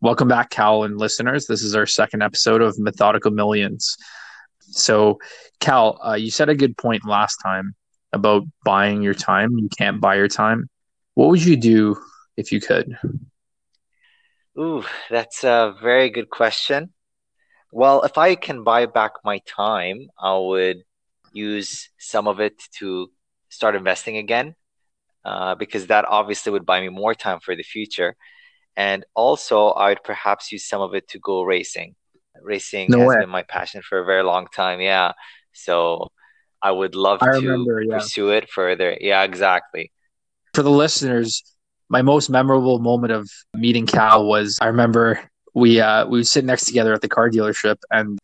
Welcome back, Cal and listeners. This is our second episode of Methodical Millions. So, Cal, you said a good point last time about buying your time. You can't buy your time. What would you do if you could? Ooh, that's a very good question. Well, if I can buy back my time, I would use some of it to start investing again, because that obviously would buy me more time for the future. And also, I would perhaps use some of it to go racing. Racing has been my passion for a very long time. Yeah. So I would love to pursue it further. Yeah, exactly. For the listeners, my most memorable moment of meeting Cal was, I remember we would sit next together at the car dealership. And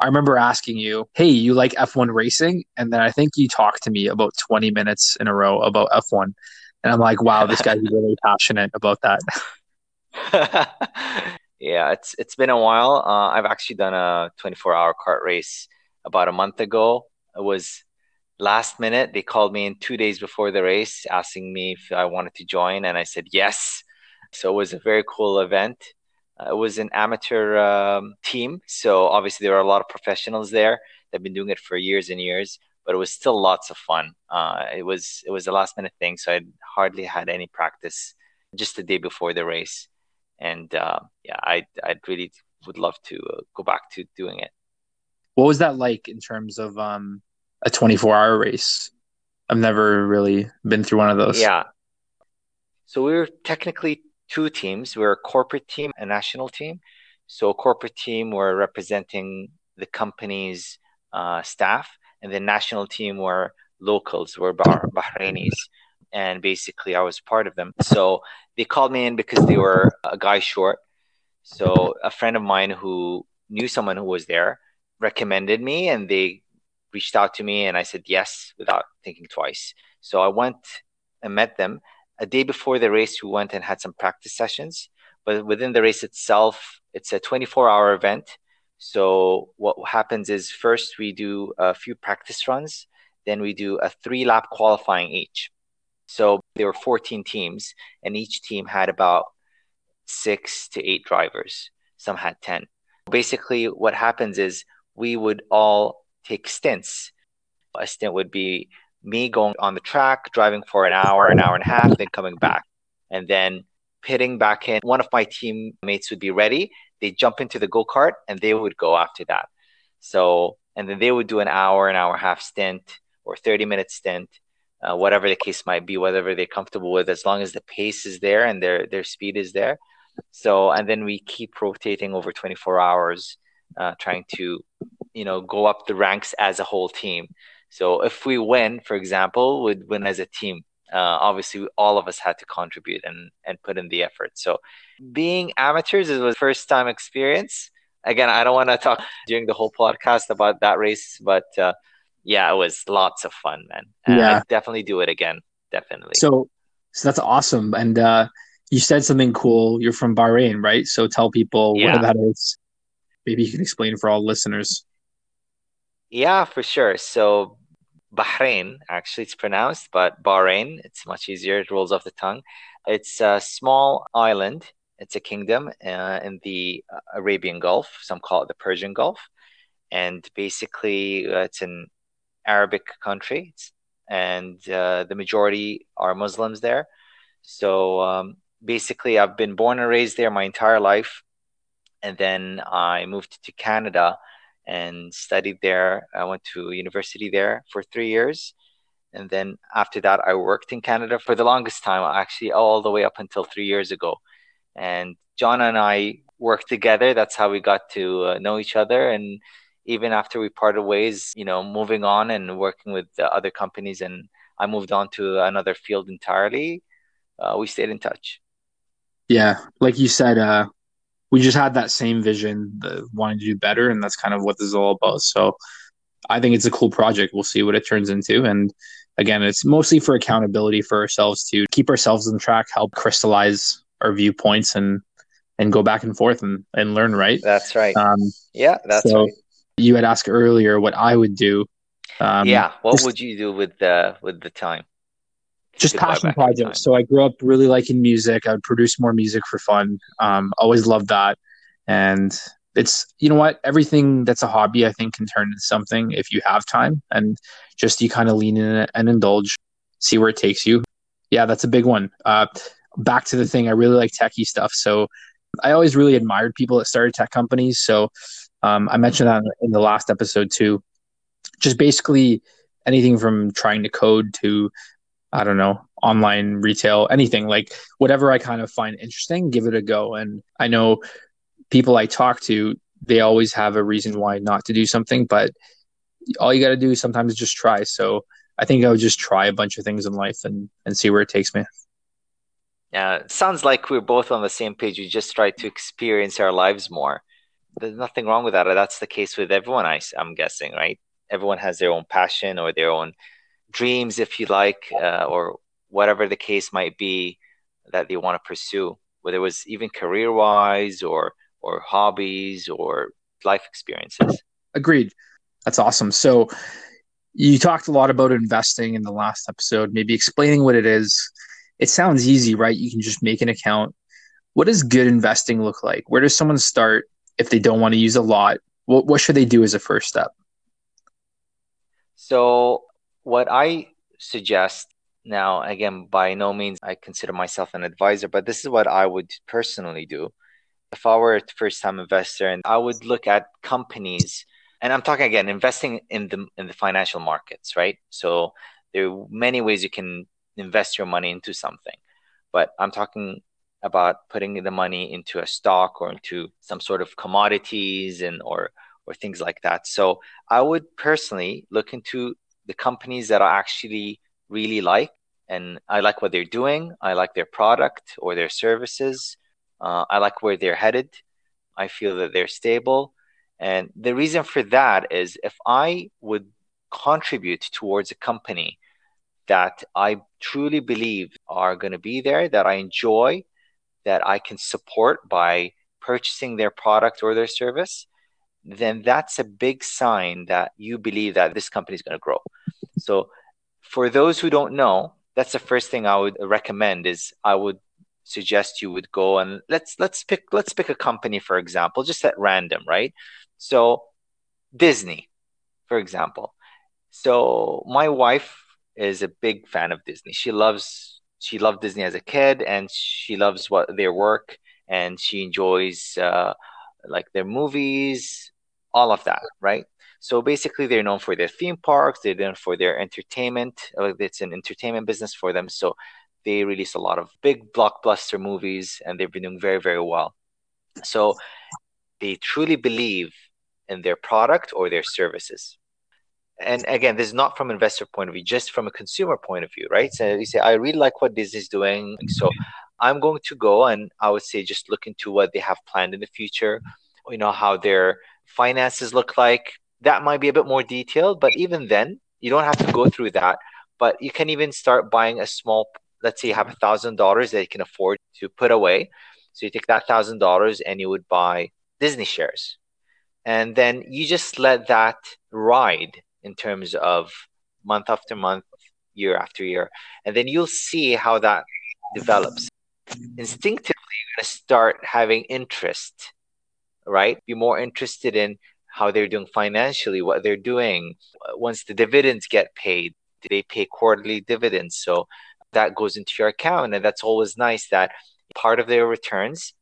I remember asking you, hey, you like F1 racing? And then I think you talked to me about 20 minutes in a row about F1. And I'm like, wow, this guy's really passionate about that. Yeah, it's been a while. I've actually done a 24-hour kart race about a month ago. It was last minute. They called me in 2 days before the race asking me if I wanted to join, and I said yes. So it was a very cool event. It was an amateur team, so obviously there are a lot of professionals there that have been doing it for years and years, but it was still lots of fun. It was a last-minute thing, so I hardly had any practice just the day before the race. And I really would love to go back to doing it. What was that like in terms of a 24-hour race? I've never really been through one of those. Yeah. So we were technically two teams. We were a corporate team and a national team. So a corporate team were representing the company's staff, and the national team were locals, were Bahrainis. And basically, I was part of them. So they called me in because they were a guy short. So a friend of mine who knew someone who was there recommended me, and they reached out to me, and I said yes without thinking twice. So I went and met them. A day before the race, we went and had some practice sessions. But within the race itself, it's a 24-hour event. So what happens is first we do a few practice runs. Then we do a 3-lap qualifying each. So there were 14 teams, and each team had about 6 to 8 drivers. Some had 10. Basically, what happens is we would all take stints. A stint would be me going on the track, driving for an hour and a half, then coming back, and then pitting back in. One of my teammates would be ready. They'd jump into the go-kart, and they would go after that. So, and then they would do an hour and a half stint or 30-minute stint. Whatever the case might be, whatever they're comfortable with, as long as the pace is there and their speed is there. So, and then we keep rotating over 24 hours, trying to, go up the ranks as a whole team. So if we win, for example, we'd win as a team. Obviously, all of us had to contribute and put in the effort. So being amateurs is a first-time experience. Again, I don't want to talk during the whole podcast about that race, but yeah, it was lots of fun, man. Yeah. I'd definitely do it again. Definitely. So that's awesome. And you said something cool. You're from Bahrain, right? So tell people what that is. Maybe you can explain for all listeners. Yeah, for sure. So Bahrain, actually it's pronounced, but Bahrain, it's much easier. It rolls off the tongue. It's a small island. It's a kingdom in the Arabian Gulf. Some call it the Persian Gulf. And basically, it's an Arabic country, and the majority are Muslims there. So basically, I've been born and raised there my entire life, and then I moved to Canada and studied there. I went to university there for 3 years, and then after that, I worked in Canada for the longest time, actually all the way up until 3 years ago. And John and I worked together. That's how we got to know each other, and even after we parted ways, moving on and working with other companies, and I moved on to another field entirely, we stayed in touch. Yeah. Like you said, we just had that same vision, wanting to do better, and that's kind of what this is all about. So I think it's a cool project. We'll see what it turns into. And again, it's mostly for accountability for ourselves to keep ourselves on track, help crystallize our viewpoints and go back and forth and learn, right? That's right. Right. You had asked earlier what I would do. What would you do with the time? just passion projects. So I grew up really liking music. I would produce more music for fun. Always loved that. And it's, you know what, everything that's a hobby, I think, can turn into something if you have time and just you kind of lean in it and indulge, see where it takes you. Yeah, that's a big one. Back to the thing, I really like techie stuff. So I always really admired people that started tech companies. So I mentioned that in the last episode too. Just basically anything from trying to code to, I don't know, online retail, anything, like whatever I kind of find interesting, give it a go. And I know people I talk to, they always have a reason why not to do something, but all you got to do sometimes is just try. So I think I would just try a bunch of things in life and see where it takes me. Yeah, it sounds like we're both on the same page. We just try to experience our lives more. There's nothing wrong with that. That's the case with everyone, I'm guessing, right? Everyone has their own passion or their own dreams, if you like, or whatever the case might be that they want to pursue, whether it was even career-wise or hobbies or life experiences. Agreed. That's awesome. So you talked a lot about investing in the last episode, maybe explaining what it is. It sounds easy, right? You can just make an account. What does good investing look like? Where does someone start if they don't want to use a lot? What should they do as a first step? So what I suggest now, again, by no means I consider myself an advisor, but this is what I would personally do. If I were a first-time investor, and I would look at companies, and I'm talking, again, investing in the financial markets, right? So there are many ways you can invest your money into something, but I'm talking about putting the money into a stock or into some sort of commodities or things like that. So I would personally look into the companies that I actually really like, and I like what they're doing. I like their product or their services. I like where they're headed. I feel that they're stable. And the reason for that is if I would contribute towards a company that I truly believe are going to be there, that I enjoy, that I can support by purchasing their product or their service, then that's a big sign that you believe that this company is going to grow. So for those who don't know, that's the first thing I would recommend is I would suggest you would go and let's pick a company, for example, just at random, right? So Disney, for example. So my wife is a big fan of Disney. She loved Disney as a kid, and she loves their work, and she enjoys like their movies, all of that, right? So basically, they're known for their theme parks. They're known for their entertainment. It's an entertainment business for them. So they release a lot of big blockbuster movies, and they've been doing very, very well. So they truly believe in their product or their services. And again, this is not from an investor point of view, just from a consumer point of view, right? So you say, I really like what Disney's doing. So I'm going to go, and I would say just look into what they have planned in the future, you know, how their finances look like. That might be a bit more detailed, but even then, you don't have to go through that. But you can even start buying a small, let's say you have $1,000 that you can afford to put away. So you take that $1,000 and you would buy Disney shares. And then you just let that ride in terms of month after month, year after year. And then you'll see how that develops. Instinctively, you're going to start having interest, right? Be more interested in how they're doing financially, what they're doing. Once the dividends get paid, they pay quarterly dividends. So that goes into your account. And that's always nice that part of their returns,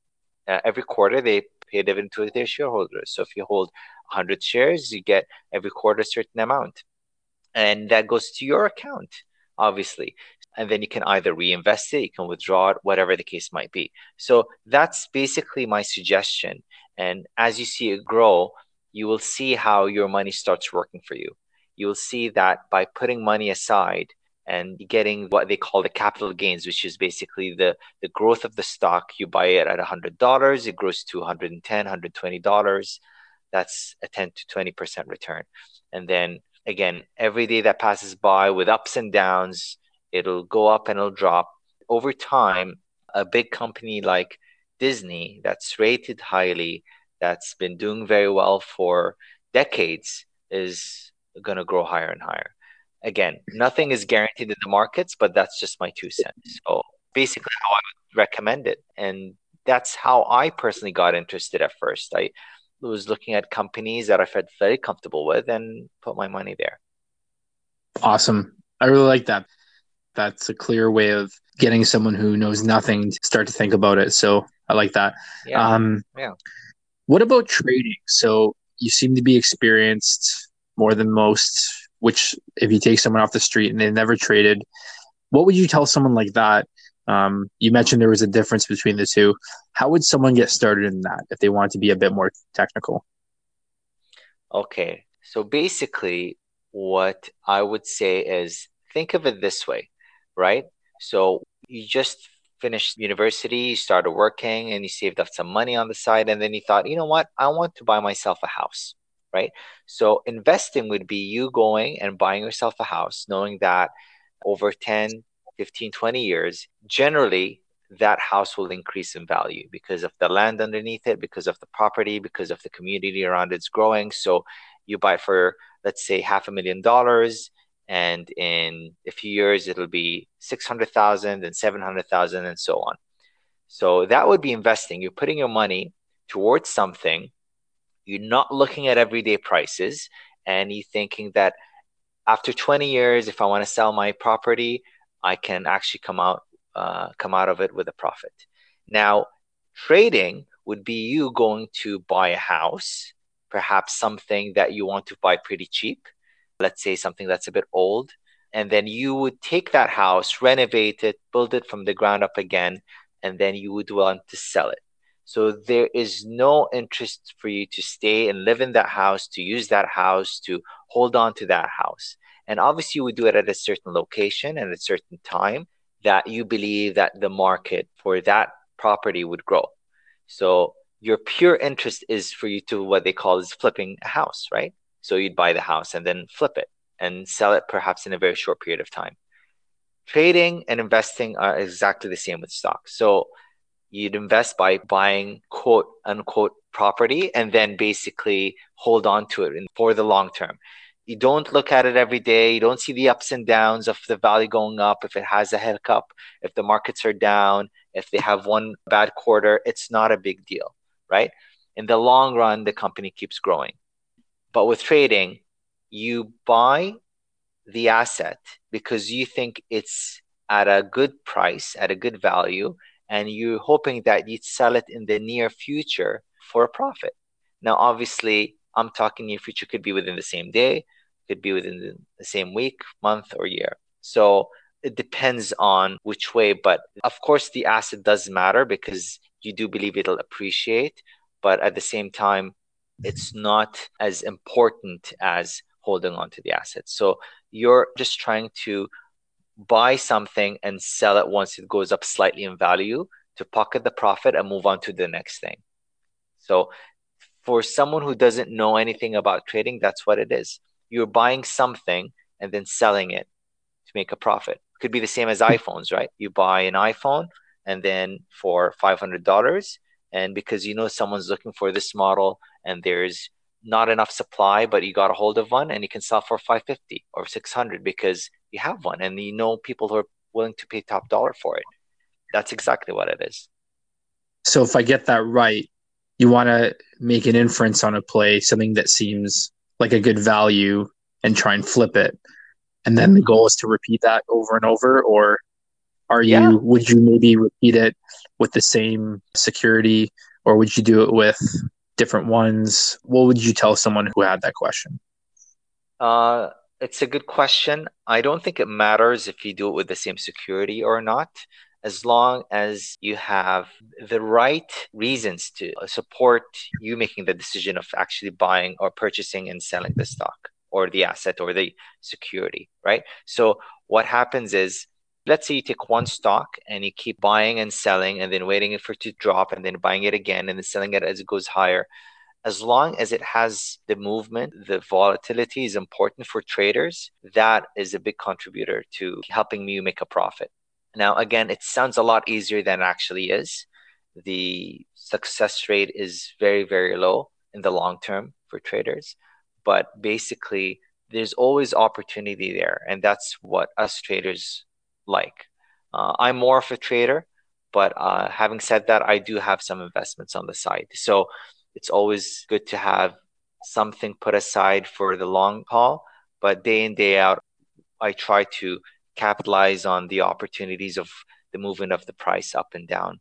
every quarter, they pay a dividend to their shareholders. So if you hold 100 shares, you get every quarter a certain amount. And that goes to your account, obviously. And then you can either reinvest it, you can withdraw it, whatever the case might be. So that's basically my suggestion. And as you see it grow, you will see how your money starts working for you. You will see that by putting money aside and getting what they call the capital gains, which is basically the growth of the stock. You buy it at $100, it grows to $110, $120. That's a 10 to 20% return. And then again, every day that passes by with ups and downs, it'll go up and it'll drop. Over time, a big company like Disney that's rated highly, that's been doing very well for decades, is going to grow higher and higher. Again, nothing is guaranteed in the markets, but that's just my 2 cents. So basically how I would recommend it. And that's how I personally got interested at first. I was looking at companies that I felt very comfortable with and put my money there. Awesome. I really like that. That's a clear way of getting someone who knows nothing to start to think about it. So I like that. Yeah. What about trading? So you seem to be experienced more than most, which if you take someone off the street and they've never traded, what would you tell someone like that? You mentioned there was a difference between the two. How would someone get started in that if they want to be a bit more technical? Okay. So basically what I would say is think of it this way, right? So you just finished university, you started working and you saved up some money on the side. And then you thought, you know what? I want to buy myself a house, right? So investing would be you going and buying yourself a house, knowing that over 10, 15, 20 years, generally that house will increase in value because of the land underneath it, because of the property, because of the community around it's growing. So you buy for, let's say, $500,000, and in a few years, it'll be $600,000 and $700,000 and so on. So that would be investing. You're putting your money towards something. You're not looking at everyday prices and you're thinking that after 20 years, if I want to sell my property, I can actually come out of it with a profit. Now, trading would be you going to buy a house, perhaps something that you want to buy pretty cheap, let's say something that's a bit old, and then you would take that house, renovate it, build it from the ground up again, and then you would want to sell it. So there is no interest for you to stay and live in that house, to use that house, to hold on to that house. And obviously, you would do it at a certain location and at a certain time that you believe that the market for that property would grow. So your pure interest is for you to what they call is flipping a house, right? So you'd buy the house and then flip it and sell it perhaps in a very short period of time. Trading and investing are exactly the same with stocks. So you'd invest by buying quote unquote property and then basically hold on to it for the long term. You don't look at it every day. You don't see the ups and downs of the value going up, if it has a hiccup, if the markets are down, if they have one bad quarter, it's not a big deal, right? In the long run, the company keeps growing. But with trading, you buy the asset because you think it's at a good price, at a good value, and you're hoping that you'd sell it in the near future for a profit. Now, obviously, I'm talking near future could be within the same day, could be within the same week, month, or year. So it depends on which way. But of course, the asset does matter because you do believe it'll appreciate. But at the same time, it's not as important as holding on to the asset. So you're just trying to buy something and sell it once it goes up slightly in value to pocket the profit and move on to the next thing. So for someone who doesn't know anything about trading, that's what it is. You're buying something and then selling it to make a profit. It could be the same as iPhones, right? You buy an iPhone and then for $500, and because you know someone's looking for this model and there's not enough supply, but you got a hold of one and you can sell for $550 or $600 because you have one and you know people who are willing to pay top dollar for it. That's exactly what it is. So if I get that right, you want to make an inference on a play, something that seems like a good value and try and flip it. And then the goal is to repeat that over and over, or would you maybe repeat it with the same security, or would you do it with different ones? What would you tell someone who had that question? It's a good question. I don't think it matters if you do it with the same security or not, as long as you have the right reasons to support you making the decision of actually buying or purchasing and selling the stock or the asset or the security, right? So what happens is, let's say you take one stock and you keep buying and selling and then waiting for it to drop and then buying it again and then selling it as it goes higher. As long as it has the movement, the volatility is important for traders. That is a big contributor to helping you make a profit. Now, again, it sounds a lot easier than it actually is. The success rate is very, very low in the long term for traders. But basically, there's always opportunity there. And that's what us traders like. I'm more of a trader, but having said that, I do have some investments on the side. So it's always good to have something put aside for the long haul. But day in, day out, I try to capitalize on the opportunities of the movement of the price up and down.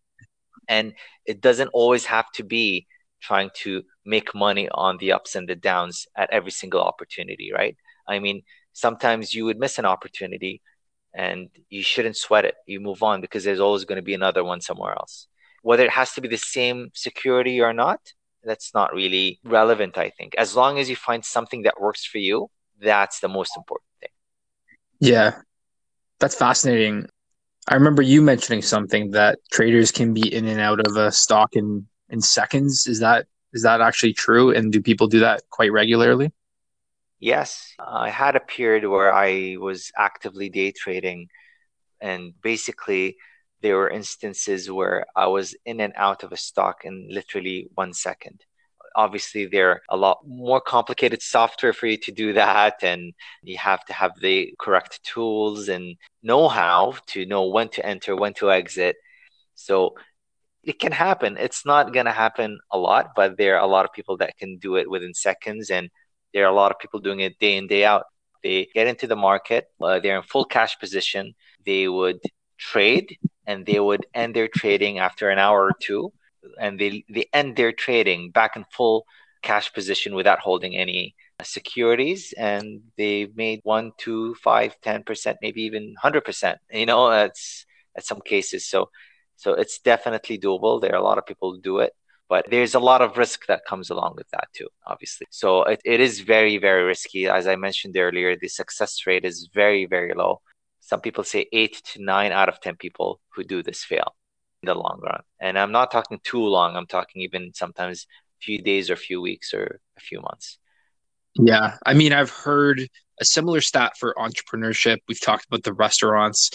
And it doesn't always have to be trying to make money on the ups and the downs at every single opportunity, right? I mean, sometimes you would miss an opportunity and you shouldn't sweat it. You move on because there's always going to be another one somewhere else. Whether it has to be the same security or not, that's not really relevant, I think. As long as you find something that works for you, that's the most important thing. Yeah, that's fascinating. I remember you mentioning something that traders can be in and out of a stock in seconds. Is that actually true? And do people do that quite regularly? Yes. I had a period where I was actively day trading. And basically, there were instances where I was in and out of a stock in literally 1 second. Obviously, there are a lot more complicated software for you to do that, and you have to have the correct tools and know-how to know when to enter, when to exit. So it can happen. It's not going to happen a lot, but there are a lot of people that can do it within seconds, and there are a lot of people doing it day in, day out. They get into the market, they're in full cash position, they would trade, and they would end their trading after an hour or two. And they end their trading back in full cash position without holding any securities. And they've made 1, 2, 5, 10%, maybe even 100%. You know, that's at some cases. So it's definitely doable. There are a lot of people who do it. But there's a lot of risk that comes along with that too, obviously. So it is very, very risky. As I mentioned earlier, the success rate is very, very low. Some people say 8 to 9 out of 10 people who do this fail in the long run. And I'm not talking too long. I'm talking even sometimes a few days or a few weeks or a few months. Yeah. I mean, I've heard a similar stat for entrepreneurship. We've talked about the restaurants.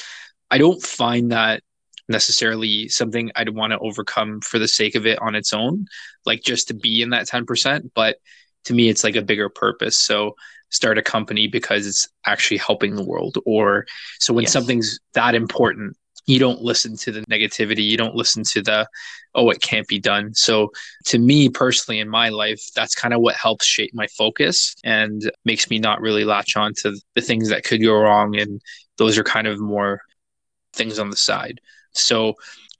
I don't find that necessarily something I'd want to overcome for the sake of it on its own, like just to be in that 10%. But to me, it's like a bigger purpose. So start a company because it's actually helping the world. Or so when something's that important, you don't listen to the negativity. You don't listen to the, oh, it can't be done. So to me personally in my life, that's kind of what helps shape my focus and makes me not really latch on to the things that could go wrong. And those are kind of more things on the side. So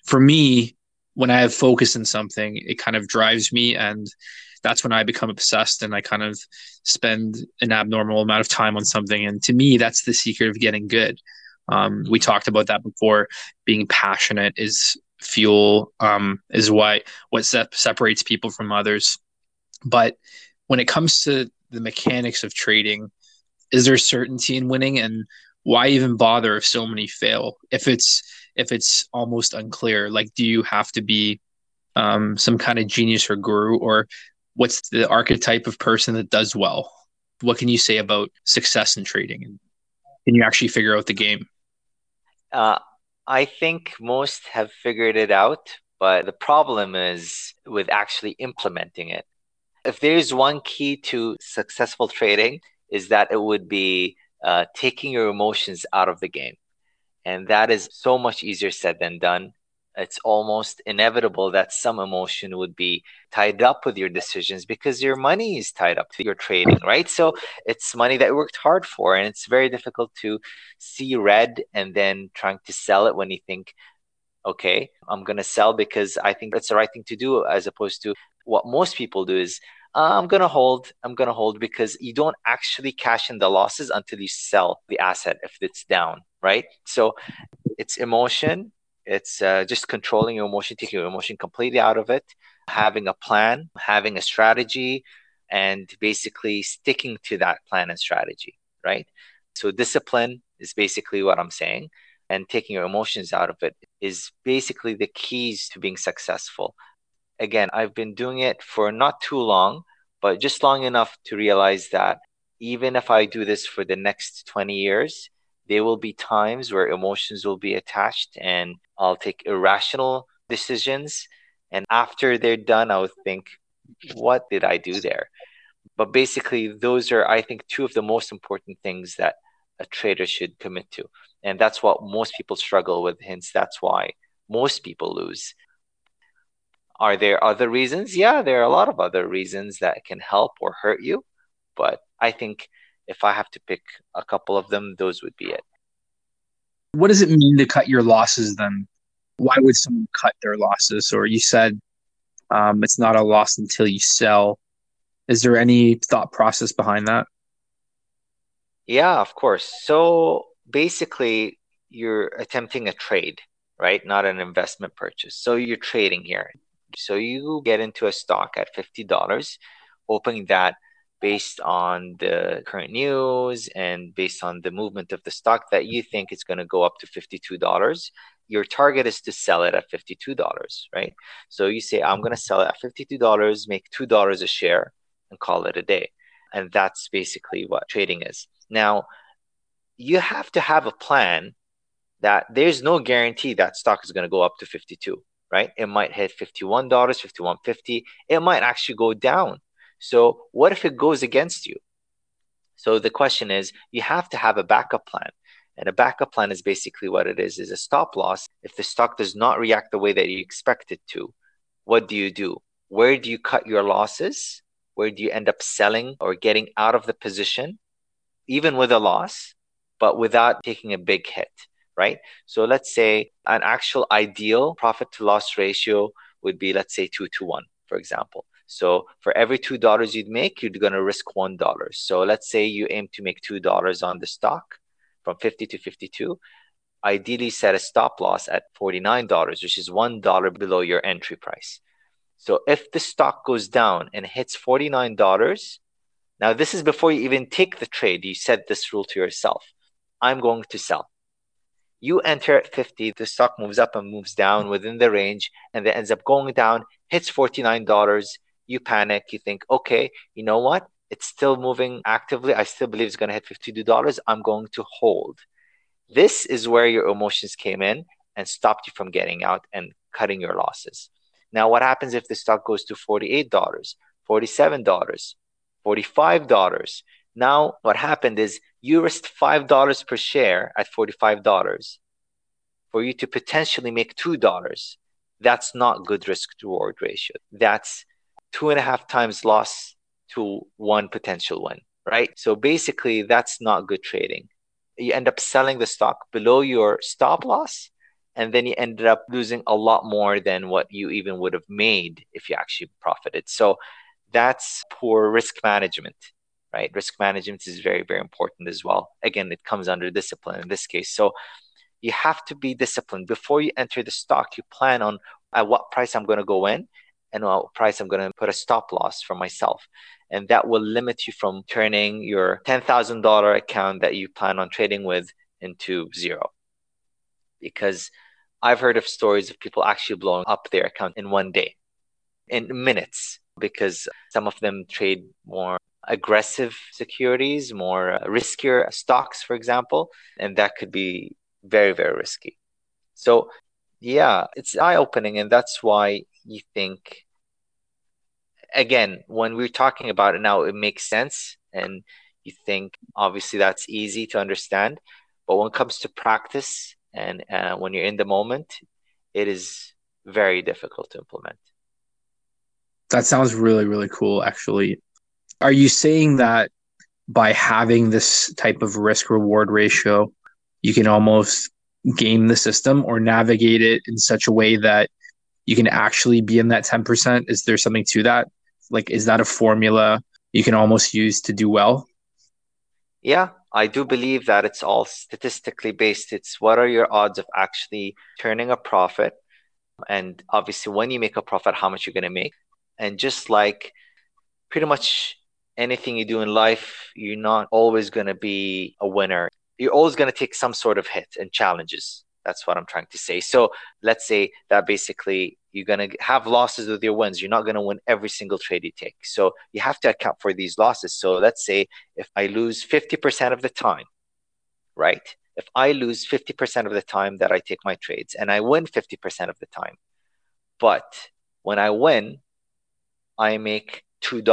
for me, when I have focus in something, it kind of drives me. And that's when I become obsessed and I kind of spend an abnormal amount of time on something. And to me, that's the secret of getting good. We talked about that before. Being passionate is fuel, is what separates people from others. But when it comes to the mechanics of trading, is there certainty in winning? And why even bother if so many fail? If it's almost unclear, like, do you have to be some kind of genius or guru, or what's the archetype of person that does well? What can you say about success in trading? And can you actually figure out the game? I think most have figured it out, but the problem is with actually implementing it. If there's one key to successful trading, is that it would be taking your emotions out of the game. And that is so much easier said than done. It's almost inevitable that some emotion would be tied up with your decisions because your money is tied up to your trading, right? So it's money that you worked hard for, and it's very difficult to see red and then trying to sell it when you think, okay, I'm going to sell because I think that's the right thing to do, as opposed to what most people do is I'm going to hold because you don't actually cash in the losses until you sell the asset if it's down, right? So it's emotion. It's just controlling your emotion, taking your emotion completely out of it, having a plan, having a strategy, and basically sticking to that plan and strategy, right? So discipline is basically what I'm saying. And taking your emotions out of it is basically the keys to being successful. Again, I've been doing it for not too long, but just long enough to realize that even if I do this for the next 20 years, there will be times where emotions will be attached and I'll take irrational decisions. And after they're done, I would think, what did I do there? But basically, those are, I think, two of the most important things that a trader should commit to. And that's what most people struggle with. Hence, that's why most people lose. Are there other reasons? Yeah, there are a lot of other reasons that can help or hurt you. But I think if I have to pick a couple of them, those would be it. What does it mean to cut your losses then? Why would someone cut their losses? Or you said it's not a loss until you sell. Is there any thought process behind that? Yeah, of course. So basically, you're attempting a trade, right? Not an investment purchase. So you're trading here. So you get into a stock at $50, hoping that based on the current news and based on the movement of the stock that you think it's going to go up to $52. Your target is to sell it at $52, right? So you say, I'm going to sell it at $52, make $2 a share, and call it a day. And that's basically what trading is. Now, you have to have a plan that there's no guarantee that stock is going to go up to 52, right? It might hit $51, $51.50. It might actually go down. So what if it goes against you? So the question is, you have to have a backup plan. And a backup plan is basically what it is a stop loss. If the stock does not react the way that you expect it to, what do you do? Where do you cut your losses? Where do you end up selling or getting out of the position, even with a loss, but without taking a big hit, right? So let's say an actual ideal profit to loss ratio would be, let's say 2 to 1, for example. So for every $2 you'd make, you're going to risk $1. So let's say you aim to make $2 on the stock. From 50 to 52, ideally set a stop loss at $49, which is $1 below your entry price. So if the stock goes down and hits $49, now this is before you even take the trade, you set this rule to yourself. I'm going to sell. You enter at 50, the stock moves up and moves down within the range, and it ends up going down, hits $49, you panic, you think, okay, you know what? It's still moving actively. I still believe it's going to hit $52. I'm going to hold. This is where your emotions came in and stopped you from getting out and cutting your losses. Now, what happens if the stock goes to $48, $47, $45? Now, what happened is you risked $5 per share at $45 for you to potentially make $2. That's not good risk-reward ratio. That's 2.5 times loss to one potential win, right? So basically, that's not good trading. You end up selling the stock below your stop loss, and then you ended up losing a lot more than what you even would have made if you actually profited. So that's poor risk management, right? Risk management is very, very important as well. Again, it comes under discipline in this case. So you have to be disciplined. Before you enter the stock, you plan on at what price I'm going to go in and what price I'm going to put a stop loss for myself. And that will limit you from turning your $10,000 account that you plan on trading with into zero. Because I've heard of stories of people actually blowing up their account in one day, in minutes, because some of them trade more aggressive securities, more riskier stocks, for example, and that could be very, very risky. So yeah, it's eye-opening, and that's why you think, again, when we're talking about it now, it makes sense. And you think, obviously, that's easy to understand. But when it comes to practice and when you're in the moment, it is very difficult to implement. That sounds really, really cool, actually. Are you saying that by having this type of risk-reward ratio, you can almost game the system or navigate it in such a way that you can actually be in that 10%? Is there something to that? Like, is that a formula you can almost use to do well? Yeah, I do believe that it's all statistically based. It's what are your odds of actually turning a profit? And obviously, when you make a profit, how much you're going to make. And just like pretty much anything you do in life, you're not always going to be a winner. You're always going to take some sort of hit and challenges. That's what I'm trying to say. So let's say that basically you're going to have losses with your wins. You're not going to win every single trade you take. So you have to account for these losses. So let's say if I lose 50% of the time, right? If I lose 50% of the time that I take my trades and I win 50% of the time, but when I win, I make $2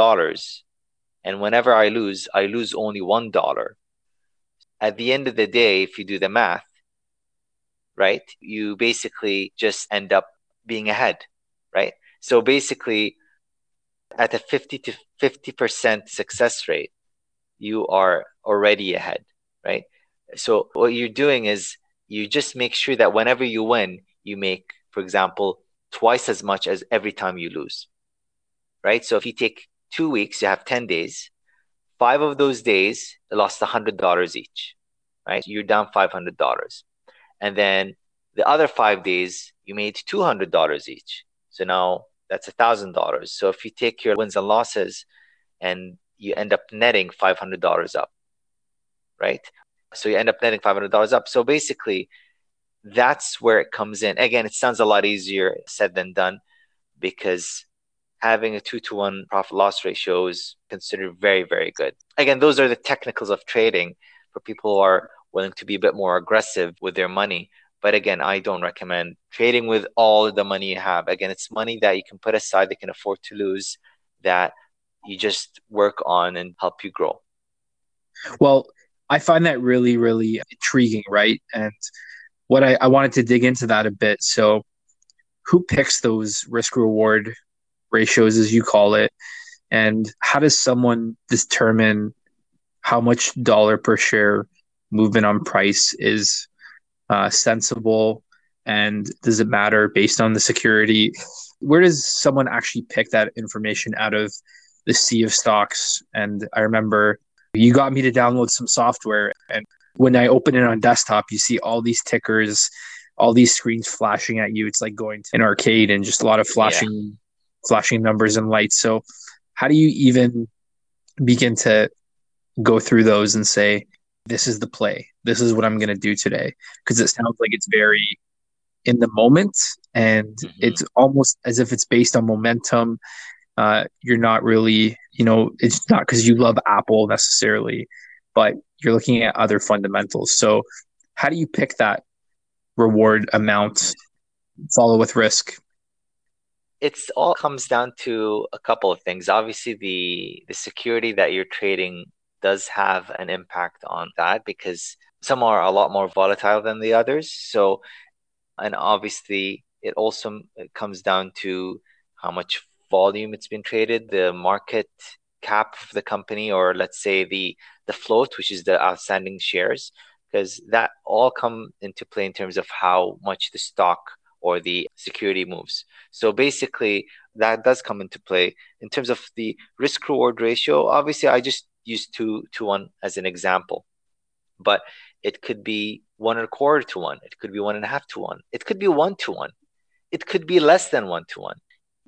And whenever I lose only $1. At the end of the day, if you do the math, right, you basically just end up being ahead, right? So basically, at a 50% success rate, you are already ahead, right? So what you're doing is you just make sure that whenever you win, you make, for example, twice as much as every time you lose, right? So if you take 2 weeks, you have 10 days. 5 of those days, you lost $100 each, right? You're down $500. And then the other 5 days, you made $200 each. So now that's $1,000. So if you take your wins and losses and you end up netting $500 up, right? So you end up netting $500 up. So basically, that's where it comes in. Again, it sounds a lot easier said than done, because having a 2-to-1 profit loss ratio is considered very, very good. Again, those are the technicals of trading for people who are willing to be a bit more aggressive with their money. But again, I don't recommend trading with all of the money you have. Again, it's money that you can put aside, that can afford to lose, that you just work on and help you grow. Well, I find that really, really intriguing, right? And what I wanted to dig into that a bit. So who picks those risk reward ratios, as you call it? And how does someone determine how much dollar per share movement on price is sensible? And does it matter based on the security? Where does someone actually pick that information out of the sea of stocks? And I remember you got me to download some software, and when I open it on desktop, you see all these tickers, all these screens flashing at you. It's like going to an arcade and just a lot of flashing numbers and lights. So how do you even begin to go through those and say, this is the play, this is what I'm going to do today? Because it sounds like it's very in the moment, and it's almost as if it's based on momentum. You're not really, it's not because you love Apple necessarily, but you're looking at other fundamentals. So how do you pick that reward amount, follow with risk? It all comes down to a couple of things. Obviously, the security that you're trading does have an impact on that, because some are a lot more volatile than the others. So, and obviously, it comes down to how much volume it's been traded, the market cap of the company, or let's say the float, which is the outstanding shares, because that all come into play in terms of how much the stock or the security moves. So basically, that does come into play. In terms of the risk-reward ratio, obviously, I just use 2-to-1 as an example, but it could be 1.25 to 1. It could be 1.5 to 1. It could be 1 to 1. It could be less than 1 to 1.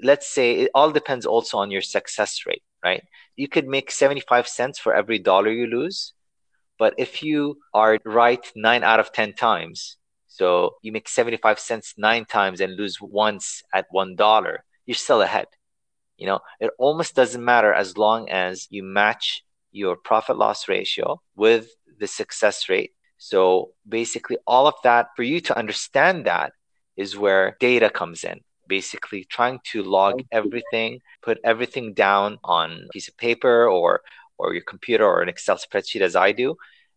Let's say it all depends also on your success rate, right? You could make 75 cents for every dollar you lose, but if you are right 9 out of 10 times, so you make 75 cents 9 times and lose once at $1, you're still ahead. It almost doesn't matter as long as you match your profit loss ratio with the success rate. So basically all of that, for you to understand that, is where data comes in. Basically trying to log everything, put everything down on a piece of paper or your computer or an Excel spreadsheet, as I do.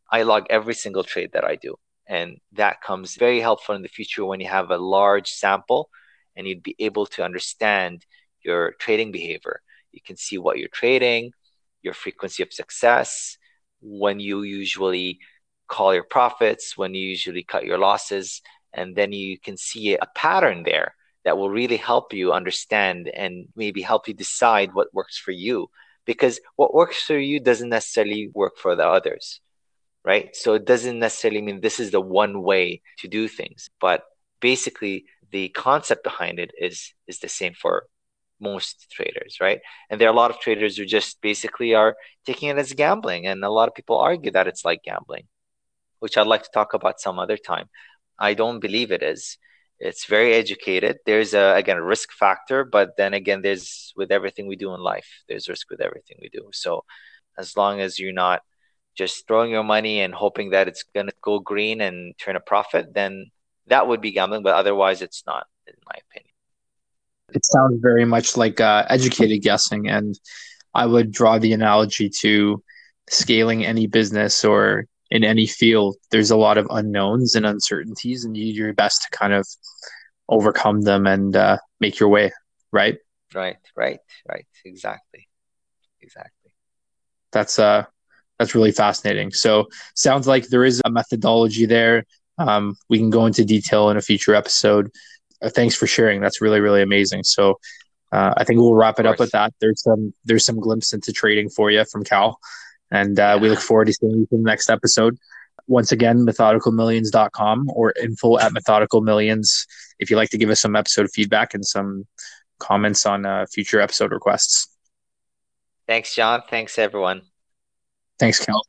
I log every single trade that I do. And that comes very helpful in the future when you have a large sample and you'd be able to understand your trading behavior. You can see what you're trading, your frequency of success, when you usually call your profits, when you usually cut your losses, and then you can see a pattern there that will really help you understand and maybe help you decide what works for you. Because what works for you doesn't necessarily work for the others, right? So it doesn't necessarily mean this is the one way to do things. But basically, the concept behind it is the same for most traders, right? And there are a lot of traders who just basically are taking it as gambling. And a lot of people argue that it's like gambling, which I'd like to talk about some other time. I don't believe it is. It's very educated. There's, again, a risk factor, but then again, there's with everything we do in life, there's risk with everything we do. So as long as you're not just throwing your money and hoping that it's going to go green and turn a profit, then that would be gambling, but otherwise it's not, in my opinion. It sounds very much like educated guessing. And I would draw the analogy to scaling any business or in any field. There's a lot of unknowns and uncertainties, and you do your best to kind of overcome them and make your way. Right? Right. Exactly. That's really fascinating. So sounds like there is a methodology there. We can go into detail in a future episode. Thanks for sharing. That's really, really amazing. So I think we'll wrap it up with that. There's some glimpse into trading for you from Cal, and we look forward to seeing you in the next episode. Once again, methodicalmillions.com or info@methodicalmillions if you'd like to give us some episode feedback and some comments on future episode requests. Thanks, John. Thanks, everyone. Thanks, Cal.